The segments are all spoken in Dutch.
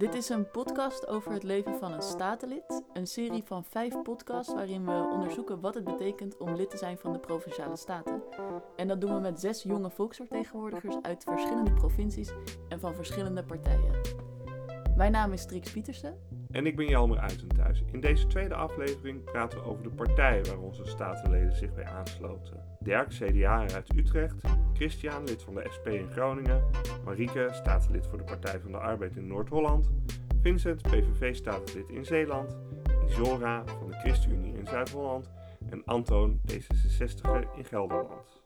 Dit is een podcast over het leven van een statenlid. Een serie van 5 podcasts waarin we onderzoeken wat het betekent om lid te zijn van de Provinciale Staten. En dat doen we met 6 jonge volksvertegenwoordigers uit verschillende provincies en van verschillende partijen. Mijn naam is Trix Pietersen. En ik ben Jelmer Uitenthuis. In deze tweede aflevering praten we over de partijen waar onze statenleden zich bij aansloten. Dirk, CDA uit Utrecht. Christian, lid van de SP in Groningen. Marike, statenlid voor de Partij van de Arbeid in Noord-Holland. Vincent, PVV-statenlid in Zeeland. Isora, van de ChristenUnie in Zuid-Holland. En Anton, D66'er in Gelderland.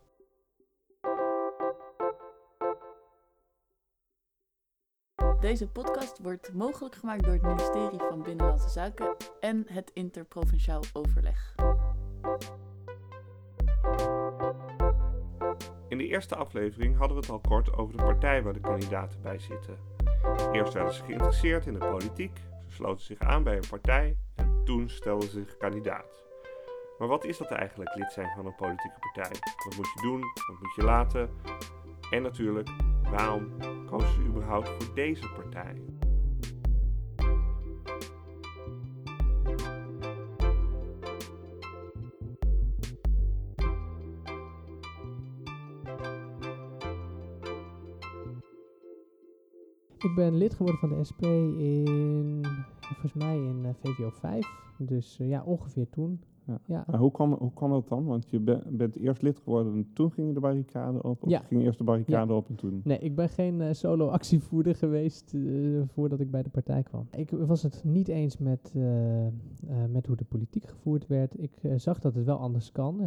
Deze podcast wordt mogelijk gemaakt door het ministerie van Binnenlandse Zaken en het Interprovinciaal Overleg. In de eerste aflevering hadden we het al kort over de partij waar de kandidaten bij zitten. Eerst werden ze geïnteresseerd in de politiek, ze sloten zich aan bij een partij en toen stelden ze zich kandidaat. Maar wat is dat eigenlijk, lid zijn van een politieke partij? Wat moet je doen? Wat moet je laten? En natuurlijk, waarom kozen ze überhaupt voor deze partij? Ik ben lid geworden van de SP volgens mij in VVO 5, dus ongeveer toen. Ja. Ja. Maar hoe kwam dat dan? Want je bent eerst lid geworden en toen ging je de barricade op? Of ging eerst de barricade op en toen? Nee, ik ben geen solo actievoerder geweest voordat ik bij de partij kwam. Ik was het niet eens met hoe de politiek gevoerd werd. Ik zag dat het wel anders kan.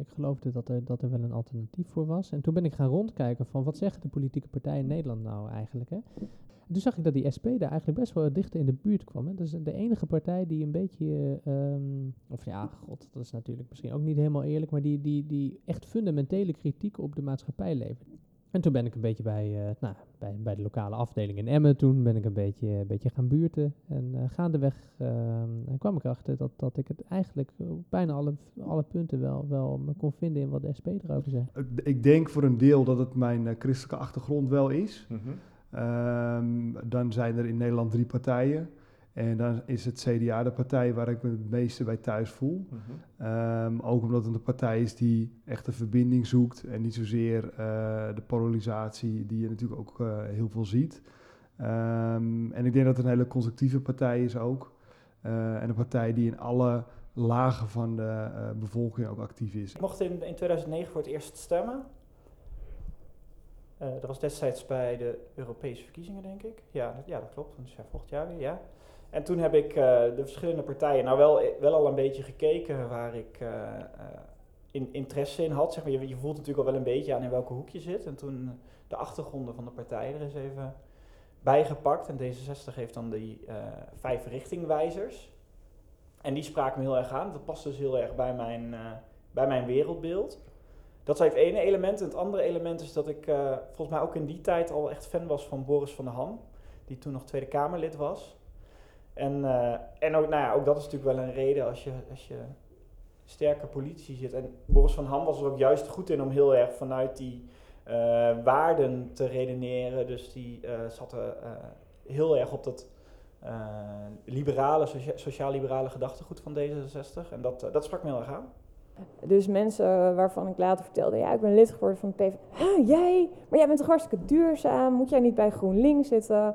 Ik geloofde dat er wel een alternatief voor was. En toen ben ik gaan rondkijken van wat zeggen de politieke partijen in Nederland nou eigenlijk, hè? Toen zag ik dat die SP daar eigenlijk best wel dichter in de buurt kwam. Hè. Dat is de enige partij die een beetje... dat is natuurlijk misschien ook niet helemaal eerlijk... maar die echt fundamentele kritiek op de maatschappij levert. En toen ben ik een beetje bij de lokale afdeling in Emmen... toen ben ik een beetje gaan buurten. En gaandeweg kwam ik erachter dat ik het eigenlijk... op bijna alle punten wel me kon vinden in wat de SP erover zei. Ik denk voor een deel dat het mijn christelijke achtergrond wel is... Mm-hmm. Dan zijn er in Nederland 3 partijen. En dan is het CDA de partij waar ik me het meeste bij thuis voel. Mm-hmm. Ook omdat het een partij is die echt een verbinding zoekt... en niet zozeer de polarisatie die je natuurlijk ook heel veel ziet. En ik denk dat het een hele constructieve partij is ook. En een partij die in alle lagen van de bevolking ook actief is. Ik mocht in 2009 voor het eerst stemmen... dat was destijds bij de Europese verkiezingen, denk ik. Ja, dat klopt. Dus ja, volgend jaar weer, ja. En toen heb ik de verschillende partijen nou wel al een beetje gekeken waar ik interesse in had. Zeg maar, je voelt natuurlijk al wel een beetje aan in welke hoek je zit. En toen de achtergronden van de partijen er eens even bijgepakt. En D66 heeft dan die 5 richtingwijzers. En die spraken me heel erg aan. Dat past dus heel erg bij mijn wereldbeeld. Dat is het ene element. En het andere element is dat ik volgens mij ook in die tijd al echt fan was van Boris van der Ham. Die toen nog Tweede Kamerlid was. En ook, ook dat is natuurlijk wel een reden als je sterke politici zit. En Boris van der Ham was er ook juist goed in om heel erg vanuit die waarden te redeneren. Dus die zat heel erg op dat sociaal-liberale gedachtegoed van D66. En dat sprak me heel erg aan. Dus mensen waarvan ik later vertelde, ik ben lid geworden van de PvdA. Jij? Maar jij bent toch hartstikke duurzaam? Moet jij niet bij GroenLinks zitten?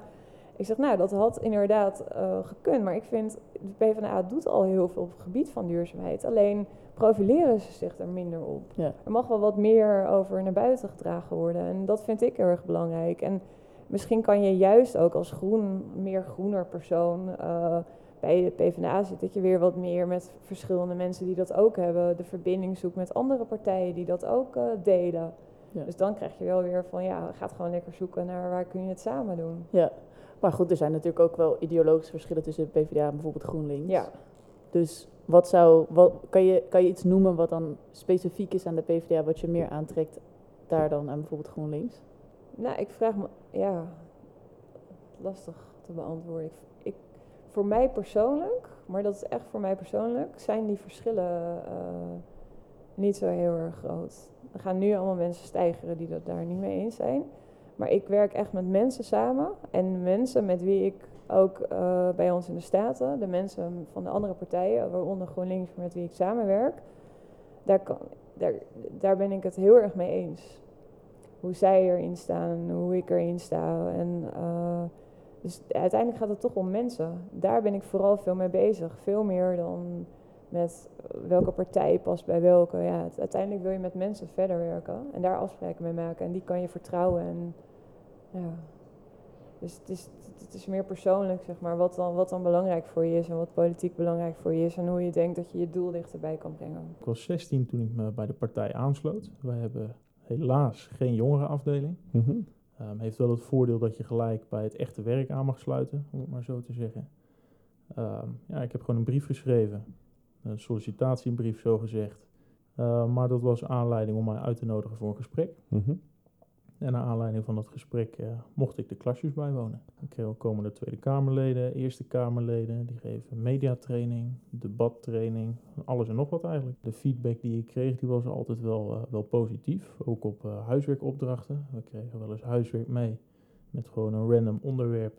Ik zeg, dat had inderdaad gekund. Maar ik vind, de PvdA doet al heel veel op het gebied van duurzaamheid. Alleen profileren ze zich er minder op. Ja. Er mag wel wat meer over naar buiten gedragen worden. En dat vind ik heel erg belangrijk. En misschien kan je juist ook als meer groener persoon... bij de PvdA zit, dat je weer wat meer met verschillende mensen die dat ook hebben... de verbinding zoekt met andere partijen die dat ook deden. Ja. Dus dan krijg je wel weer van, gaat gewoon lekker zoeken naar waar kun je het samen doen. Ja, maar goed, er zijn natuurlijk ook wel ideologische verschillen tussen de PvdA en bijvoorbeeld GroenLinks. Ja. Dus kan je iets noemen wat dan specifiek is aan de PvdA... wat je meer aantrekt daar dan aan bijvoorbeeld GroenLinks? Ik vraag me... Ja, lastig te beantwoorden. Voor mij persoonlijk, maar dat is echt voor mij persoonlijk, zijn die verschillen niet zo heel erg groot. Er gaan nu allemaal mensen steigeren die dat daar niet mee eens zijn. Maar ik werk echt met mensen samen. En mensen met wie ik ook bij ons in de Staten, de mensen van de andere partijen, waaronder GroenLinks, met wie ik samenwerk, daar ben ik het heel erg mee eens. Hoe zij erin staan, hoe ik erin sta. En, dus uiteindelijk gaat het toch om mensen. Daar ben ik vooral veel mee bezig. Veel meer dan met welke partij past bij welke. Ja, uiteindelijk wil je met mensen verder werken en daar afspraken mee maken. En die kan je vertrouwen. En, ja. Dus het is meer persoonlijk, zeg maar, wat dan belangrijk voor je is en wat politiek belangrijk voor je is en hoe je denkt dat je je doel dichterbij kan brengen. Ik was 16 toen ik me bij de partij aansloot. Wij hebben helaas geen jongerenafdeling. Mm-hmm. Heeft wel het voordeel dat je gelijk bij het echte werk aan mag sluiten, om het maar zo te zeggen. Ik heb gewoon een brief geschreven. Een sollicitatiebrief, zo gezegd. Maar dat was aanleiding om mij uit te nodigen voor een gesprek. Mm-hmm. En naar aanleiding van dat gesprek mocht ik de klasjes bijwonen. Dan komen de Tweede Kamerleden, Eerste Kamerleden. Die geven mediatraining, debattraining, alles en nog wat eigenlijk. De feedback die ik kreeg, die was altijd wel positief. Ook op huiswerkopdrachten. We kregen wel eens huiswerk mee met gewoon een random onderwerp.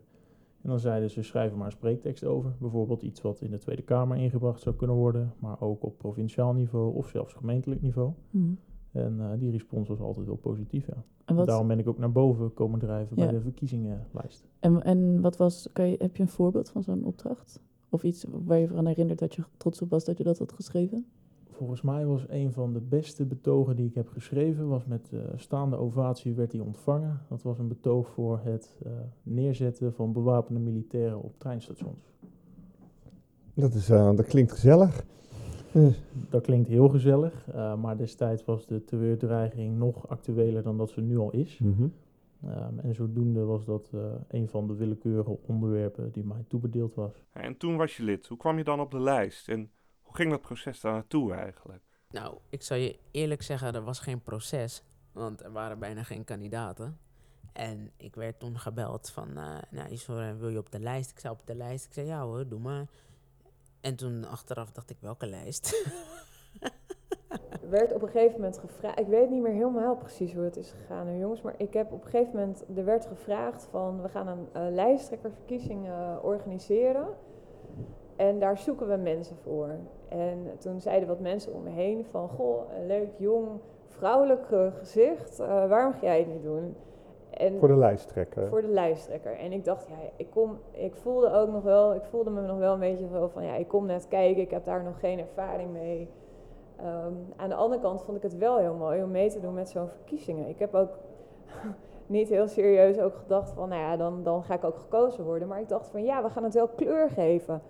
En dan zeiden ze, schrijf er maar een spreektekst over. Bijvoorbeeld iets wat in de Tweede Kamer ingebracht zou kunnen worden. Maar ook op provinciaal niveau of zelfs gemeentelijk niveau. Mm. En die respons was altijd wel positief, ja. Daarom ben ik ook naar boven komen drijven bij de verkiezingenlijst. En wat was, heb je een voorbeeld van zo'n opdracht? Of iets waar je van herinnert dat je trots op was dat je dat had geschreven? Volgens mij was een van de beste betogen die ik heb geschreven, was met staande ovatie werd hij ontvangen. Dat was een betoog voor het neerzetten van bewapende militairen op treinstations. Dat klinkt gezellig. Dat klinkt heel gezellig, maar destijds was de terreurdreiging nog actueler dan dat ze nu al is. Mm-hmm. En zodoende was dat een van de willekeurige onderwerpen die mij toebedeeld was. En toen was je lid. Hoe kwam je dan op de lijst? En hoe ging dat proces daar naartoe eigenlijk? Nou, ik zal je eerlijk zeggen, er was geen proces, want er waren bijna geen kandidaten. En ik werd toen gebeld van, Isora, wil je op de lijst? Ik zei op de lijst. Ik zei, ja hoor, doe maar. En toen achteraf dacht ik, welke lijst? Er werd op een gegeven moment gevraagd. Ik weet niet meer helemaal precies hoe het is gegaan, hè, jongens. Maar ik heb op een gegeven moment, er werd gevraagd van, we gaan een lijsttrekkerverkiezing organiseren. En daar zoeken we mensen voor. En toen zeiden wat mensen om me heen van, goh, een leuk, jong, vrouwelijk gezicht. Waarom ga jij het niet doen? En voor de lijsttrekker. Voor de lijsttrekker. En ik dacht, ja, ik voelde me nog wel een beetje van, ja, ik kom net kijken, ik heb daar nog geen ervaring mee. Aan de andere kant vond ik het wel heel mooi om mee te doen met zo'n verkiezingen. Ik heb ook niet heel serieus ook gedacht van, nou ja, dan ga ik ook gekozen worden. Maar ik dacht van, ja, we gaan het wel kleur geven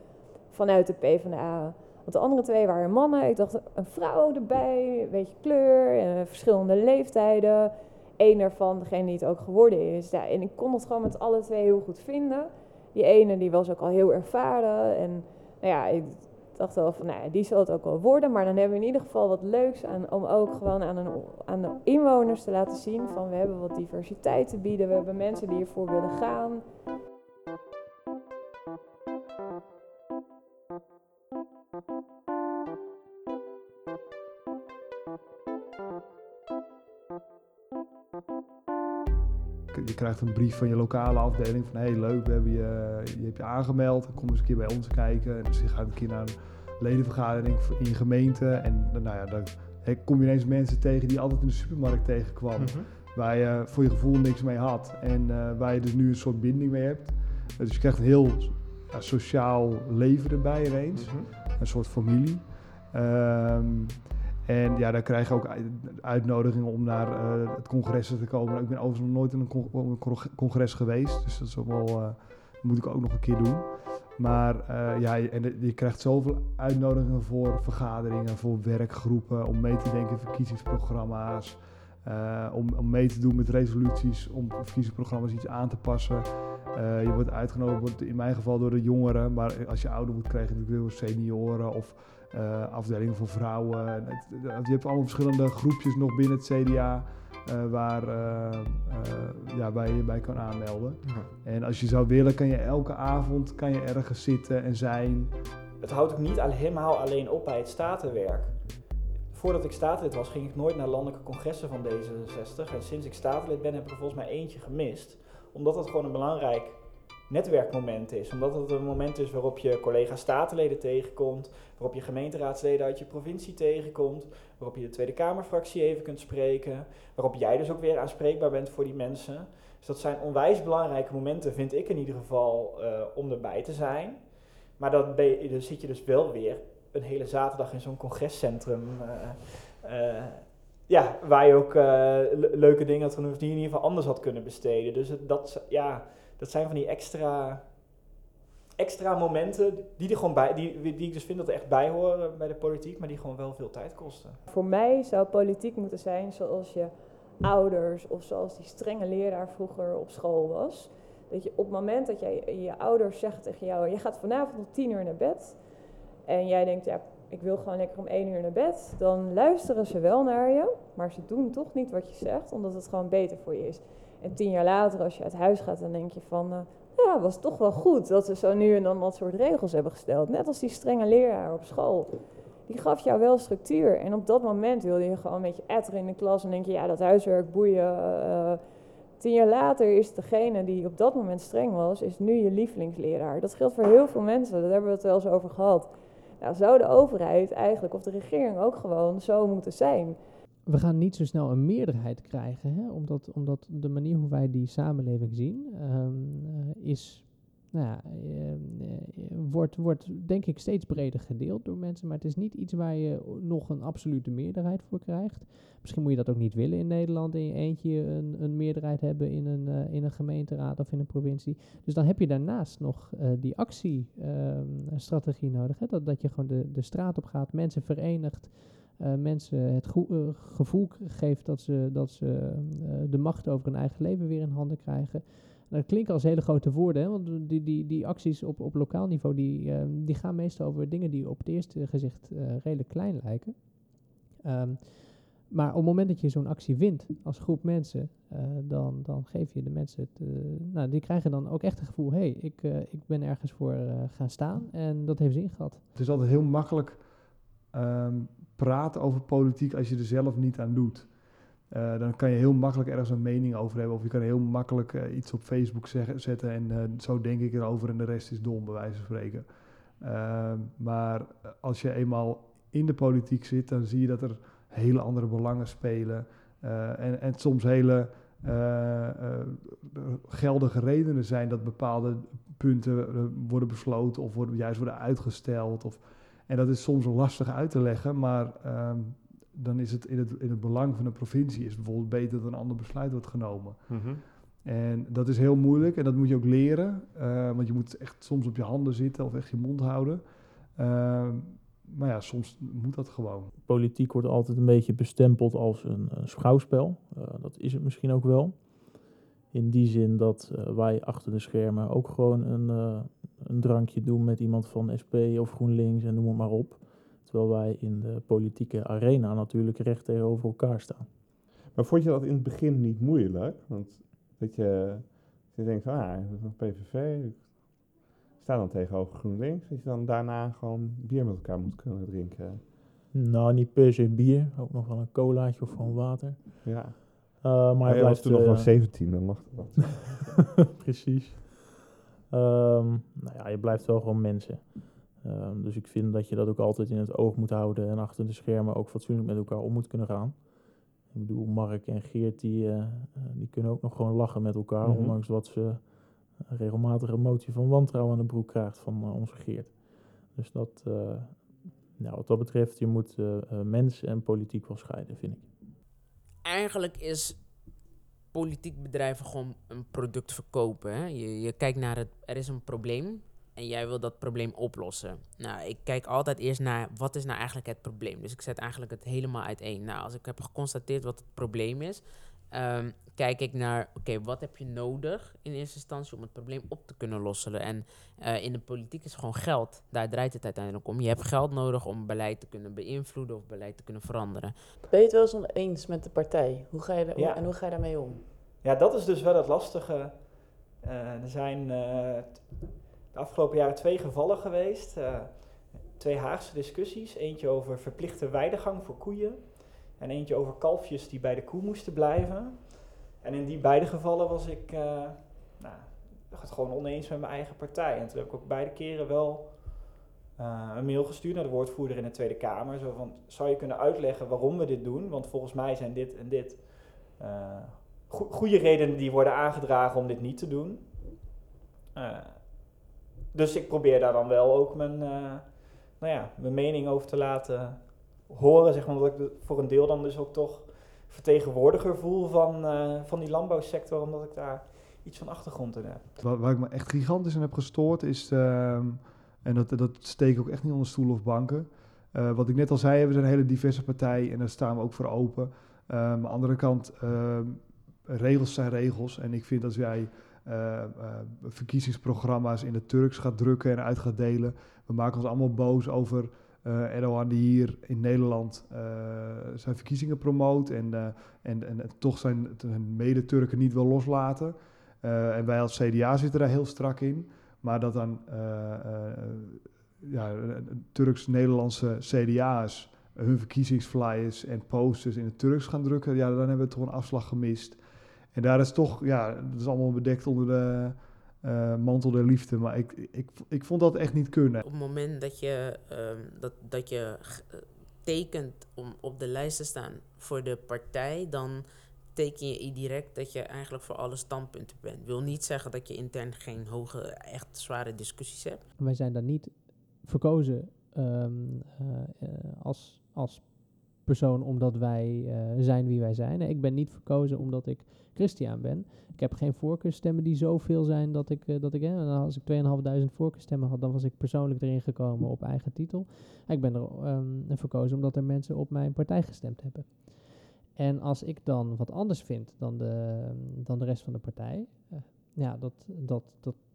vanuit de PvdA. Want de andere twee waren mannen. Ik dacht, een vrouw erbij, een beetje kleur, en verschillende leeftijden. Eén ervan, degene die het ook geworden is. Ja, en ik kon het gewoon met alle twee heel goed vinden. Die ene die was ook al heel ervaren. En nou ja, ik dacht wel van, nou ja, die zal het ook wel worden. Maar dan hebben we in ieder geval wat leuks om ook gewoon aan de inwoners te laten zien van, we hebben wat diversiteit te bieden. We hebben mensen die hiervoor willen gaan. Je krijgt een brief van je lokale afdeling van, hey leuk, je hebt je aangemeld, kom eens een keer bij ons kijken. En dus je gaat een keer naar een ledenvergadering in je gemeente en nou ja, dan kom je ineens mensen tegen die je altijd in de supermarkt tegenkwam. Mm-hmm. Waar je voor je gevoel niks mee had en waar je dus nu een soort binding mee hebt. Dus je krijgt een heel sociaal leven erbij ineens, mm-hmm. Een soort familie. En ja, dan krijg je ook uitnodigingen om naar het congres te komen. Ik ben overigens nog nooit in een congres geweest, dus dat is ook wel, moet ik ook nog een keer doen. Maar je krijgt zoveel uitnodigingen voor vergaderingen, voor werkgroepen, om mee te denken in verkiezingsprogramma's. Om mee te doen met resoluties, om verkiezingsprogramma's iets aan te passen. Je wordt uitgenodigd, in mijn geval door de jongeren, maar als je ouder wordt krijg je natuurlijk weer senioren of afdelingen voor vrouwen. Je hebt allemaal verschillende groepjes nog binnen het CDA waar je je bij kan aanmelden. Ja. En als je zou willen, kan je elke avond ergens zitten en zijn. Het houdt ook niet helemaal alleen op bij het statenwerk. Voordat ik staatslid was, ging ik nooit naar landelijke congressen van D66. En sinds ik staatslid ben, heb ik er volgens mij eentje gemist. Omdat dat gewoon een belangrijk netwerkmoment is. Omdat het een moment is waarop je collega-statenleden tegenkomt. Waarop je gemeenteraadsleden uit je provincie tegenkomt. Waarop je de Tweede Kamerfractie even kunt spreken. Waarop jij dus ook weer aanspreekbaar bent voor die mensen. Dus dat zijn onwijs belangrijke momenten, vind ik in ieder geval, om erbij te zijn. Maar dan zit je dus wel weer een hele zaterdag in zo'n congrescentrum. Waar je ook leuke dingen had genoemd die je in ieder geval anders had kunnen besteden. Dus dat zijn van die extra momenten die ik dus vind dat er echt bij horen bij de politiek, maar die gewoon wel veel tijd kosten. Voor mij zou politiek moeten zijn zoals je ouders of zoals die strenge leraar vroeger op school was. Dat je op het moment dat jij je ouders zegt tegen jou, je gaat vanavond om 10:00 naar bed. En jij denkt, ja, ik wil gewoon lekker om 1:00 naar bed. Dan luisteren ze wel naar je, maar ze doen toch niet wat je zegt, omdat het gewoon beter voor je is. En 10 jaar later, als je uit huis gaat, dan denk je van, was toch wel goed dat we zo nu en dan dat soort regels hebben gesteld. Net als die strenge leraar op school. Die gaf jou wel structuur. En op dat moment wilde je gewoon een beetje etteren in de klas en denk je, ja, dat huiswerk, boeien. 10 jaar later is degene die op dat moment streng was, is nu je lievelingsleraar. Dat geldt voor heel veel mensen, daar hebben we het wel eens over gehad. Nou, zou de overheid eigenlijk, of de regering ook gewoon, zo moeten zijn? We gaan niet zo snel een meerderheid krijgen, hè? Omdat de manier hoe wij die samenleving zien, wordt denk ik steeds breder gedeeld door mensen. Maar het is niet iets waar je nog een absolute meerderheid voor krijgt. Misschien moet je dat ook niet willen in Nederland. In je eentje een meerderheid hebben in een gemeenteraad of in een provincie. Dus dan heb je daarnaast nog die actiestrategie nodig. Hè? Dat je gewoon de straat op gaat, mensen verenigt. Mensen het gevoel geeft dat ze de macht over hun eigen leven weer in handen krijgen. Dat klinken als hele grote woorden, hè? Want die acties op lokaal niveau die gaan meestal over dingen die op het eerste gezicht redelijk klein lijken. Maar op het moment dat je zo'n actie wint als groep mensen, dan geef je de mensen het... die krijgen dan ook echt het gevoel, hé, ik ben ergens voor gaan staan en dat heeft zin gehad. Het is altijd heel makkelijk praten over politiek als je er zelf niet aan doet. Dan kan je heel makkelijk ergens een mening over hebben. Of je kan heel makkelijk iets op Facebook zetten en zo denk ik erover en de rest is dom, bij wijze van spreken. Maar als je eenmaal in de politiek zit, dan zie je dat er hele andere belangen spelen. En soms hele geldige redenen zijn dat bepaalde punten worden besloten of juist worden uitgesteld. En dat is soms lastig uit te leggen, maar... Dan is het in het belang van een provincie is bijvoorbeeld beter dat een ander besluit wordt genomen. Mm-hmm. En dat is heel moeilijk en dat moet je ook leren. Want je moet echt soms op je handen zitten of echt je mond houden. Maar ja, soms moet dat gewoon. Politiek wordt altijd een beetje bestempeld als een schouwspel. Dat is het misschien ook wel. In die zin dat wij achter de schermen ook gewoon een drankje doen met iemand van SP of GroenLinks en noem het maar op. Terwijl wij in de politieke arena natuurlijk recht tegenover elkaar staan. Maar vond je dat in het begin niet moeilijk? Want dat je denkt, PVV, ik sta dan tegenover GroenLinks. Dat je dan daarna gewoon bier met elkaar moet kunnen drinken. Nou, niet per se bier. Ook nog wel een colaatje of gewoon water. Ja. Maar je was toen nog wel 17, dan mag dat. Precies. Je blijft wel gewoon mensen. Dus ik vind dat je dat ook altijd in het oog moet houden en achter de schermen ook fatsoenlijk met elkaar om moet kunnen gaan. Ik bedoel, Mark en Geert die kunnen ook nog gewoon lachen met elkaar, mm-hmm. Ondanks wat ze regelmatig een motie van wantrouwen aan de broek krijgt van onze Geert. Dus dat, wat dat betreft, je moet mens en politiek wel scheiden, vind ik. Eigenlijk is politiek bedrijven gewoon een product verkopen. Hè? Je kijkt naar er is een probleem. En jij wil dat probleem oplossen. Nou, ik kijk altijd eerst naar wat is nou eigenlijk het probleem. Dus ik zet eigenlijk het helemaal uiteen. Nou, als ik heb geconstateerd wat het probleem is... kijk ik naar, oké, wat heb je nodig in eerste instantie om het probleem op te kunnen lossen. En in de politiek is gewoon geld. Daar draait het uiteindelijk om. Je hebt geld nodig om beleid te kunnen beïnvloeden of beleid te kunnen veranderen. Ben je het wel eens oneens met de partij? Hoe ga je en hoe ga je daarmee om? Ja, dat is dus wel het lastige. Er zijn... De afgelopen jaren 2 gevallen geweest. twee Haagse discussies. Eentje over verplichte weidegang voor koeien. En eentje over kalfjes die bij de koe moesten blijven. En in die beide gevallen was ik het gewoon oneens met mijn eigen partij. En toen heb ik ook beide keren wel een mail gestuurd naar de woordvoerder in de Tweede Kamer. Zo van, zou je kunnen uitleggen waarom we dit doen? Want volgens mij zijn dit en dit goede redenen die worden aangedragen om dit niet te doen. Dus ik probeer daar dan wel ook mijn mening over te laten horen. Zeg maar, omdat ik voor een deel dan dus ook toch vertegenwoordiger voel van die landbouwsector, omdat ik daar iets van achtergrond in heb. Waar ik me echt gigantisch aan heb gestoord is, en dat steek ik ook echt niet onder stoelen of banken. Wat ik net al zei, we zijn een hele diverse partij en daar staan we ook voor open. Aan de andere kant, regels zijn regels en ik vind dat jij verkiezingsprogramma's in het Turks gaat drukken en uit gaat delen. We maken ons allemaal boos over Erdogan die hier in Nederland zijn verkiezingen promoot en toch zijn mede-Turken niet wil loslaten. En wij als CDA zitten daar heel strak in. Maar dat dan Turks-Nederlandse CDA's hun verkiezingsflyers en posters in het Turks gaan drukken, ja, dan hebben we toch een afslag gemist. En daar is toch, dat is allemaal bedekt onder de mantel der liefde. Maar ik vond dat echt niet kunnen. Op het moment dat je, tekent om op de lijst te staan voor de partij, dan teken je indirect dat je eigenlijk voor alle standpunten bent. Wil niet zeggen dat je intern geen hoge, echt zware discussies hebt. Wij zijn daar niet verkozen als persoon omdat wij zijn wie wij zijn. Ik ben niet verkozen omdat ik Christian ben. Ik heb geen voorkeursstemmen die zoveel zijn als ik 2500 voorkeursstemmen had, dan was ik persoonlijk erin gekomen op eigen titel. Ik ben er verkozen omdat er mensen op mijn partij gestemd hebben. En als ik dan wat anders vind dan de rest van de partij,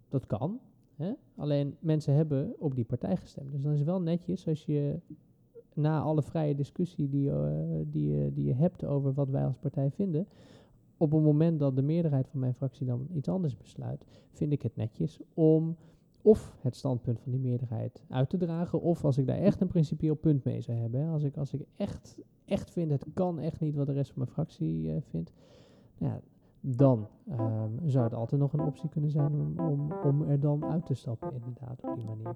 dat kan. Hè? Alleen mensen hebben op die partij gestemd. Dus dan is het wel netjes als je na alle vrije discussie die je hebt over wat wij als partij vinden, op het moment dat de meerderheid van mijn fractie dan iets anders besluit, vind ik het netjes om of het standpunt van die meerderheid uit te dragen, of als ik daar echt een principieel punt mee zou hebben, als ik echt vind, het kan echt niet wat de rest van mijn fractie vindt, dan zou het altijd nog een optie kunnen zijn om er dan uit te stappen, inderdaad, op die manier.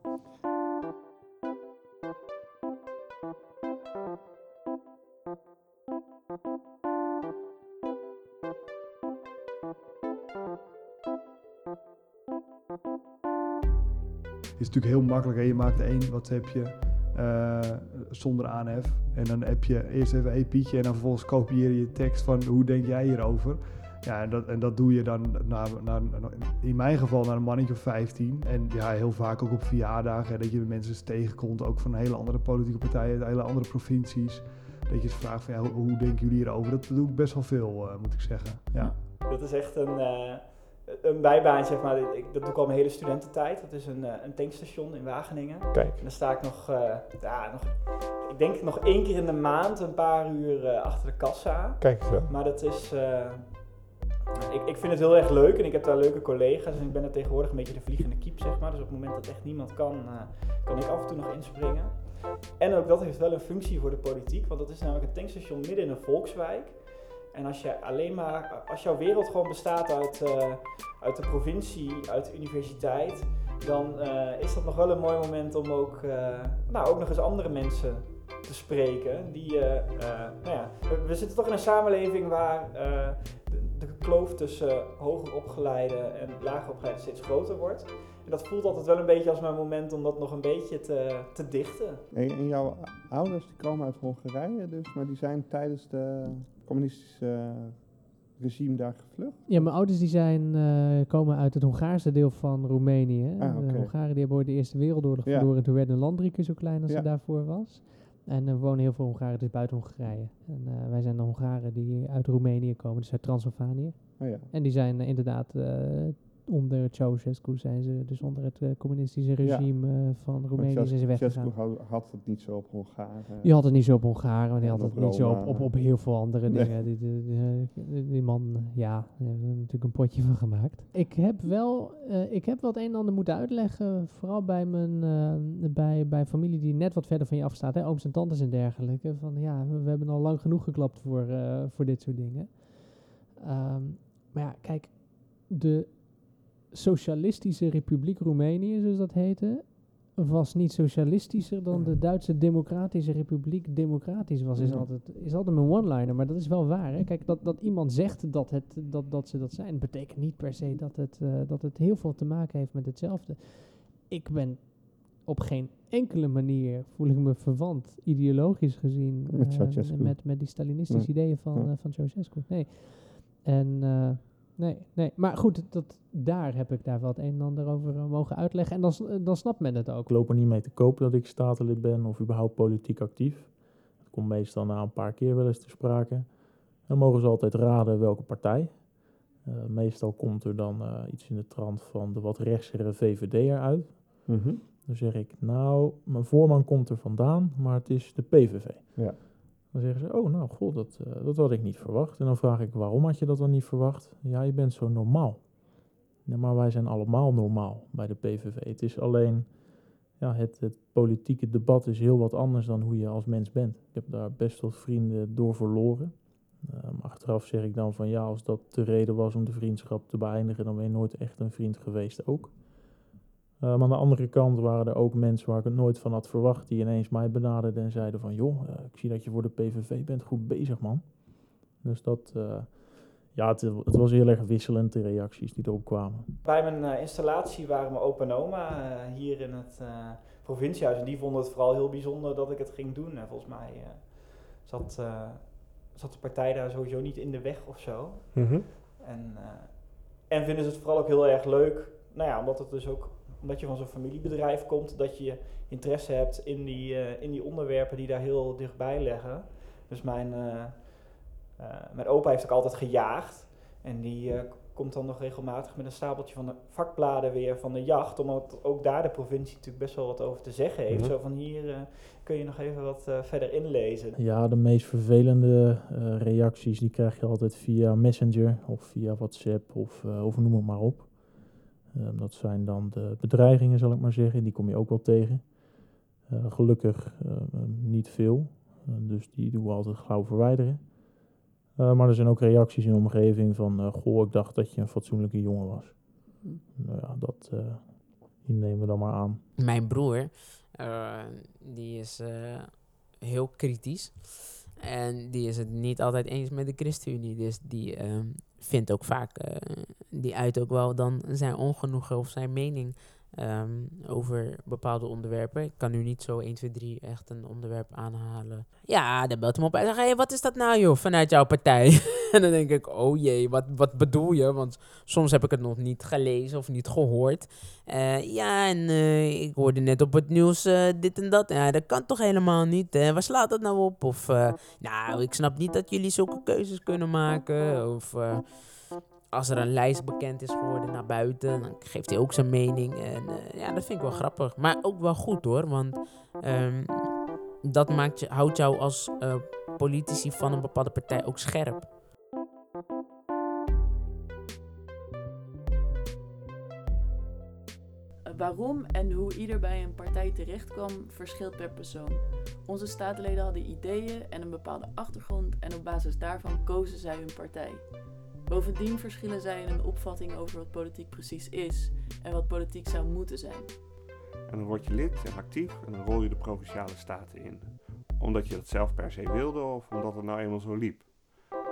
Het is natuurlijk heel makkelijk. Hè? Je maakt één WhatsApp je zonder aanhef. En dan heb je eerst even een pietje en dan vervolgens kopieer je tekst van hoe denk jij hierover. Ja, en dat doe je dan in mijn geval naar een mannetje of 15. En ja, heel vaak ook op verjaardagen. Hè, dat je mensen tegenkomt, ook van hele andere politieke partijen, uit hele andere provincies. Dat je ze vraagt van hoe denken jullie hierover? Dat doe ik best wel veel, moet ik zeggen. Ja. Dat is echt een bijbaan, zeg maar. Dat doe ik al mijn hele studententijd. Dat is een tankstation in Wageningen. Kijk. En dan sta ik nog één keer in de maand een paar uur achter de kassa. Kijk zo. Maar dat is, ik vind het heel erg leuk en ik heb daar leuke collega's en ik ben er tegenwoordig een beetje de vliegende kiep, zeg maar. Dus op het moment dat echt niemand kan, kan ik af en toe nog inspringen. En ook dat heeft wel een functie voor de politiek, want dat is namelijk een tankstation midden in een volkswijk. En als jouw wereld gewoon bestaat uit de provincie, uit de universiteit, dan is dat nog wel een mooi moment om ook nog eens andere mensen te spreken. We zitten toch in een samenleving waar de kloof tussen hoger opgeleiden en lager opgeleiden steeds groter wordt. En dat voelt altijd wel een beetje als mijn moment om dat nog een beetje te dichten. En jouw ouders die komen uit Hongarije dus, maar die zijn tijdens de communistische regime daar gevlucht? Ja, mijn ouders die komen uit het Hongaarse deel van Roemenië. Okay. De Hongaren die hebben ooit de Eerste Wereldoorlog verloren en toen werd hun land 3 keer zo klein als het daarvoor was. En er wonen heel veel Hongaren dus buiten Hongarije. En wij zijn de Hongaren die uit Roemenië komen, dus uit Transylvanië. Oh ja. En die zijn inderdaad onder Ceaușescu zijn ze, dus onder het communistische regime van Roemenië zijn ze weggegaan. Ceaușescu had het niet zo op Hongaren. Die had het niet zo op Hongaren, maar die had het niet zo op heel veel andere dingen. Die man, daar hebben we natuurlijk een potje van gemaakt. Ik heb wel het een en ander moeten uitleggen, vooral bij mijn bij familie die net wat verder van je afstaat, hè, ooms en tantes en dergelijke. Van ja, we hebben al lang genoeg geklapt voor dit soort dingen. Maar ja, kijk, de Socialistische Republiek Roemenië, zoals dat heette, was niet socialistischer dan de Duitse Democratische Republiek democratisch was. Is altijd een one-liner, maar dat is wel waar. Hè? Kijk, dat iemand zegt dat ze dat zijn, betekent niet per se dat het heel veel te maken heeft met hetzelfde. Ik ben op geen enkele manier, voel ik me verwant, ideologisch gezien, met die Stalinistische ideeën van Ceaușescu. Nee. Nee. Maar goed, daar heb ik daar wel het een en ander over mogen uitleggen. En dan snapt men het ook. Ik loop er niet mee te koop dat ik statenlid ben of überhaupt politiek actief. Dat komt meestal na een paar keer wel eens te sprake. En dan mogen ze altijd raden welke partij. Meestal komt er dan iets in de trant van de wat rechtsere VVD eruit. Mm-hmm. Dan zeg ik, nou, mijn voorman komt er vandaan, maar het is de PVV. Ja. Dan zeggen ze, oh nou, god, dat had ik niet verwacht. En dan vraag ik, waarom had je dat dan niet verwacht? Ja, je bent zo normaal. Ja, maar wij zijn allemaal normaal bij de PVV. Het is alleen, het politieke debat is heel wat anders dan hoe je als mens bent. Ik heb daar best wat vrienden door verloren. Achteraf zeg ik dan van, ja, als dat de reden was om de vriendschap te beëindigen, dan ben je nooit echt een vriend geweest ook. Maar aan de andere kant waren er ook mensen waar ik het nooit van had verwacht, die ineens mij benaderden en zeiden van, joh, ik zie dat je voor de PVV bent, goed bezig man. Dus dat, het was heel erg wisselend, de reacties die erop kwamen. Bij mijn installatie waren mijn opa en oma hier in het provinciehuis en die vonden het vooral heel bijzonder dat ik het ging doen. En volgens mij zat de partij daar sowieso niet in de weg of zo. Mm-hmm. En vinden ze het vooral ook heel erg leuk, omdat het dus ook, omdat je van zo'n familiebedrijf komt, dat je interesse hebt in die onderwerpen die daar heel dichtbij liggen. Dus mijn opa heeft ook altijd gejaagd. En die komt dan nog regelmatig met een stapeltje van de vakbladen weer van de jacht. Omdat ook daar de provincie natuurlijk best wel wat over te zeggen heeft. Mm-hmm. Zo van hier kun je nog even wat verder inlezen. Ja, de meest vervelende reacties die krijg je altijd via Messenger of via WhatsApp of noem het maar op. Dat zijn dan de bedreigingen, zal ik maar zeggen. Die kom je ook wel tegen. Gelukkig niet veel. Dus die doen we altijd gauw verwijderen. Maar er zijn ook reacties in de omgeving van, goh, ik dacht dat je een fatsoenlijke jongen was. Nou ja, dat nemen we dan maar aan. Mijn broer, die is heel kritisch. En die is het niet altijd eens met de ChristenUnie. Dus die vindt ook vaak, die uit ook wel dan zijn ongenoegen of zijn mening over bepaalde onderwerpen. Ik kan nu niet zo 1, 2, 3 echt een onderwerp aanhalen. Ja, dan belt hem op en zegt, hey, wat is dat nou joh, vanuit jouw partij? En dan denk ik, oh jee, wat bedoel je? Want soms heb ik het nog niet gelezen of niet gehoord. Ik hoorde net op het nieuws dit en dat. Ja, dat kan toch helemaal niet? Hè? Waar slaat dat nou op? Of, ik snap niet dat jullie zulke keuzes kunnen maken. Of... Als er een lijst bekend is geworden naar buiten, dan geeft hij ook zijn mening. En dat vind ik wel grappig. Maar ook wel goed hoor, want dat houdt jou als politici van een bepaalde partij ook scherp. Waarom en hoe ieder bij een partij terecht kwam, verschilt per persoon. Onze statenleden hadden ideeën en een bepaalde achtergrond en op basis daarvan kozen zij hun partij. Bovendien verschillen zij in een opvatting over wat politiek precies is en wat politiek zou moeten zijn. En dan word je lid en actief en dan rol je de Provinciale Staten in. Omdat je dat zelf per se wilde of omdat het nou eenmaal zo liep.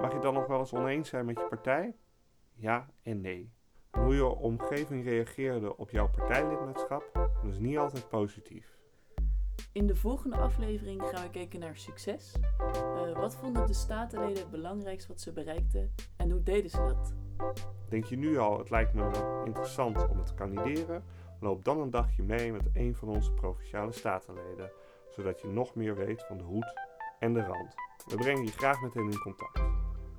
Mag je dan nog wel eens oneens zijn met je partij? Ja en nee. En hoe je omgeving reageerde op jouw partijlidmaatschap, dat is niet altijd positief. In de volgende aflevering gaan we kijken naar succes. Wat vonden de statenleden het belangrijkst wat ze bereikten en hoe deden ze dat? Denk je nu al, het lijkt me interessant om te kandideren? Loop dan een dagje mee met een van onze provinciale statenleden, zodat je nog meer weet van de hoed en de rand. We brengen je graag meteen in contact.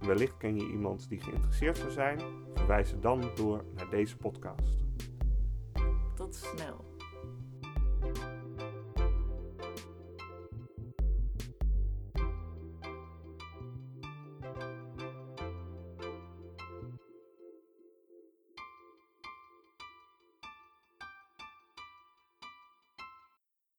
Wellicht ken je iemand die geïnteresseerd zou zijn. Verwijs ze dan door naar deze podcast. Tot snel.